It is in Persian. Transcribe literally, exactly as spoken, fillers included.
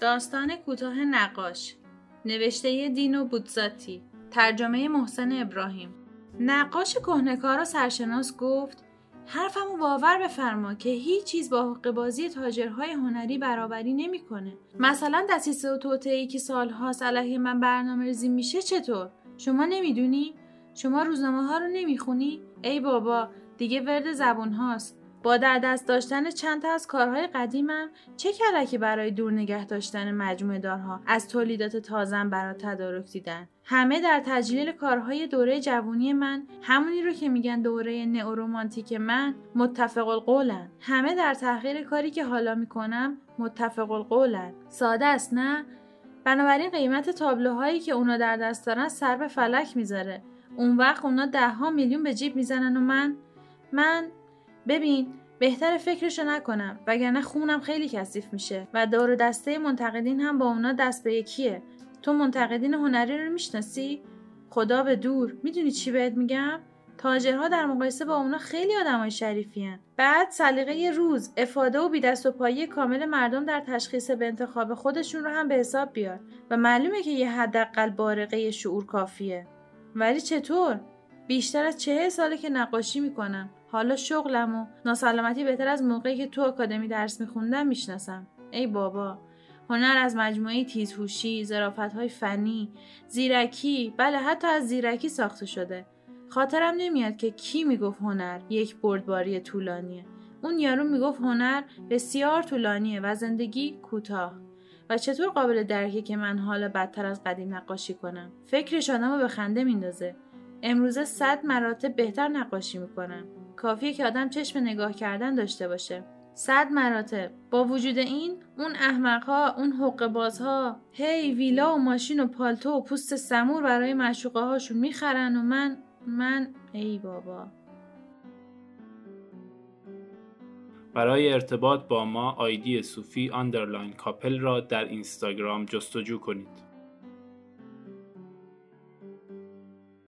داستان کوتاه نقاش، نوشته دینو بودزاتی، ترجمه محسن ابراهیم. نقاش کهنه‌کار و سرشناس گفت: حرفمو باور بفرما که هیچ چیز با حقه بازی تاجرهای هنری برابری نمی‌کنه. مثلا دسیسه و توطئه‌ای که سال‌هاست علیه من برنامه‌ریزی میشه چطور؟ شما نمیدونی؟ شما روزنامه‌ها رو نمیخونی؟ ای بابا، دیگه ورد زبون هاست. با در دست داشتن چند تا از کارهای قدیمم چه کلکی برای دور نگه داشتن مجموعه دارها از تولیدات تازم برای تدارک دیدن. همه در تجلیل کارهای دوره جوانی من، همونی رو که میگن دوره نئورومانتیک من، متفق القولن. همه در تحقیر کاری که حالا میکنم متفق القولن. ساده است نه؟ بنابراین قیمت تابلوهایی که اونا در دست دارن سر به فلک میذاره. اون وقت اونا ده ها میلیون به جیب میزنن و من من ببین، بهتر فکرشو نکنم، وگرنه خونم خیلی کثیف میشه و دار و دسته منتقدین هم با اونا دست به یکیه. تو منتقدین هنری رو میشناسی؟ خدا به دور. میدونی چی بهت میگم؟ تاجرها در مقایسه با اونا خیلی آدمای شریفین. بعد سلیقه روز، افاده و بی‌دست و پایی کامل مردم در تشخیص به انتخاب خودشون رو هم به حساب بیار و معلومه که یه حداقل بارقه شعور کافیه. ولی چطور؟ بیشتر از چهل ساله که نقاشی میکنم. حالا شغلم و ناسلامتی بهتر از موقعی که تو آکادمی درس میخوندم میشناسم. ای بابا، هنر از مجموعه تیزهوشی، ظرافت‌های فنی، زیرکی، بله حتی از زیرکی ساخته شده. خاطرم نمیاد که کی میگفت هنر یک بردباری طولانیه. اون یارو میگفت هنر بسیار طولانیه و زندگی کوتاه. و چطور قابل درکه که من حالا بدتر از قدیم نقاشی کنم؟ فکرش آدمو به خنده میندازه. امروزه صد مراتب بهتر نقاشی میکنم. کافیه که آدم چشم نگاه کردن داشته باشه. صد مراتب. با وجود این، اون احمق‌ها، اون حقه‌بازها، هی ویلا و ماشین و پالتو و پوست سمور برای معشوقه هاشون میخرن و من من ای بابا. برای ارتباط با ما آیدی صوفی اندرلاین کاپل را در اینستاگرام جستجو کنید.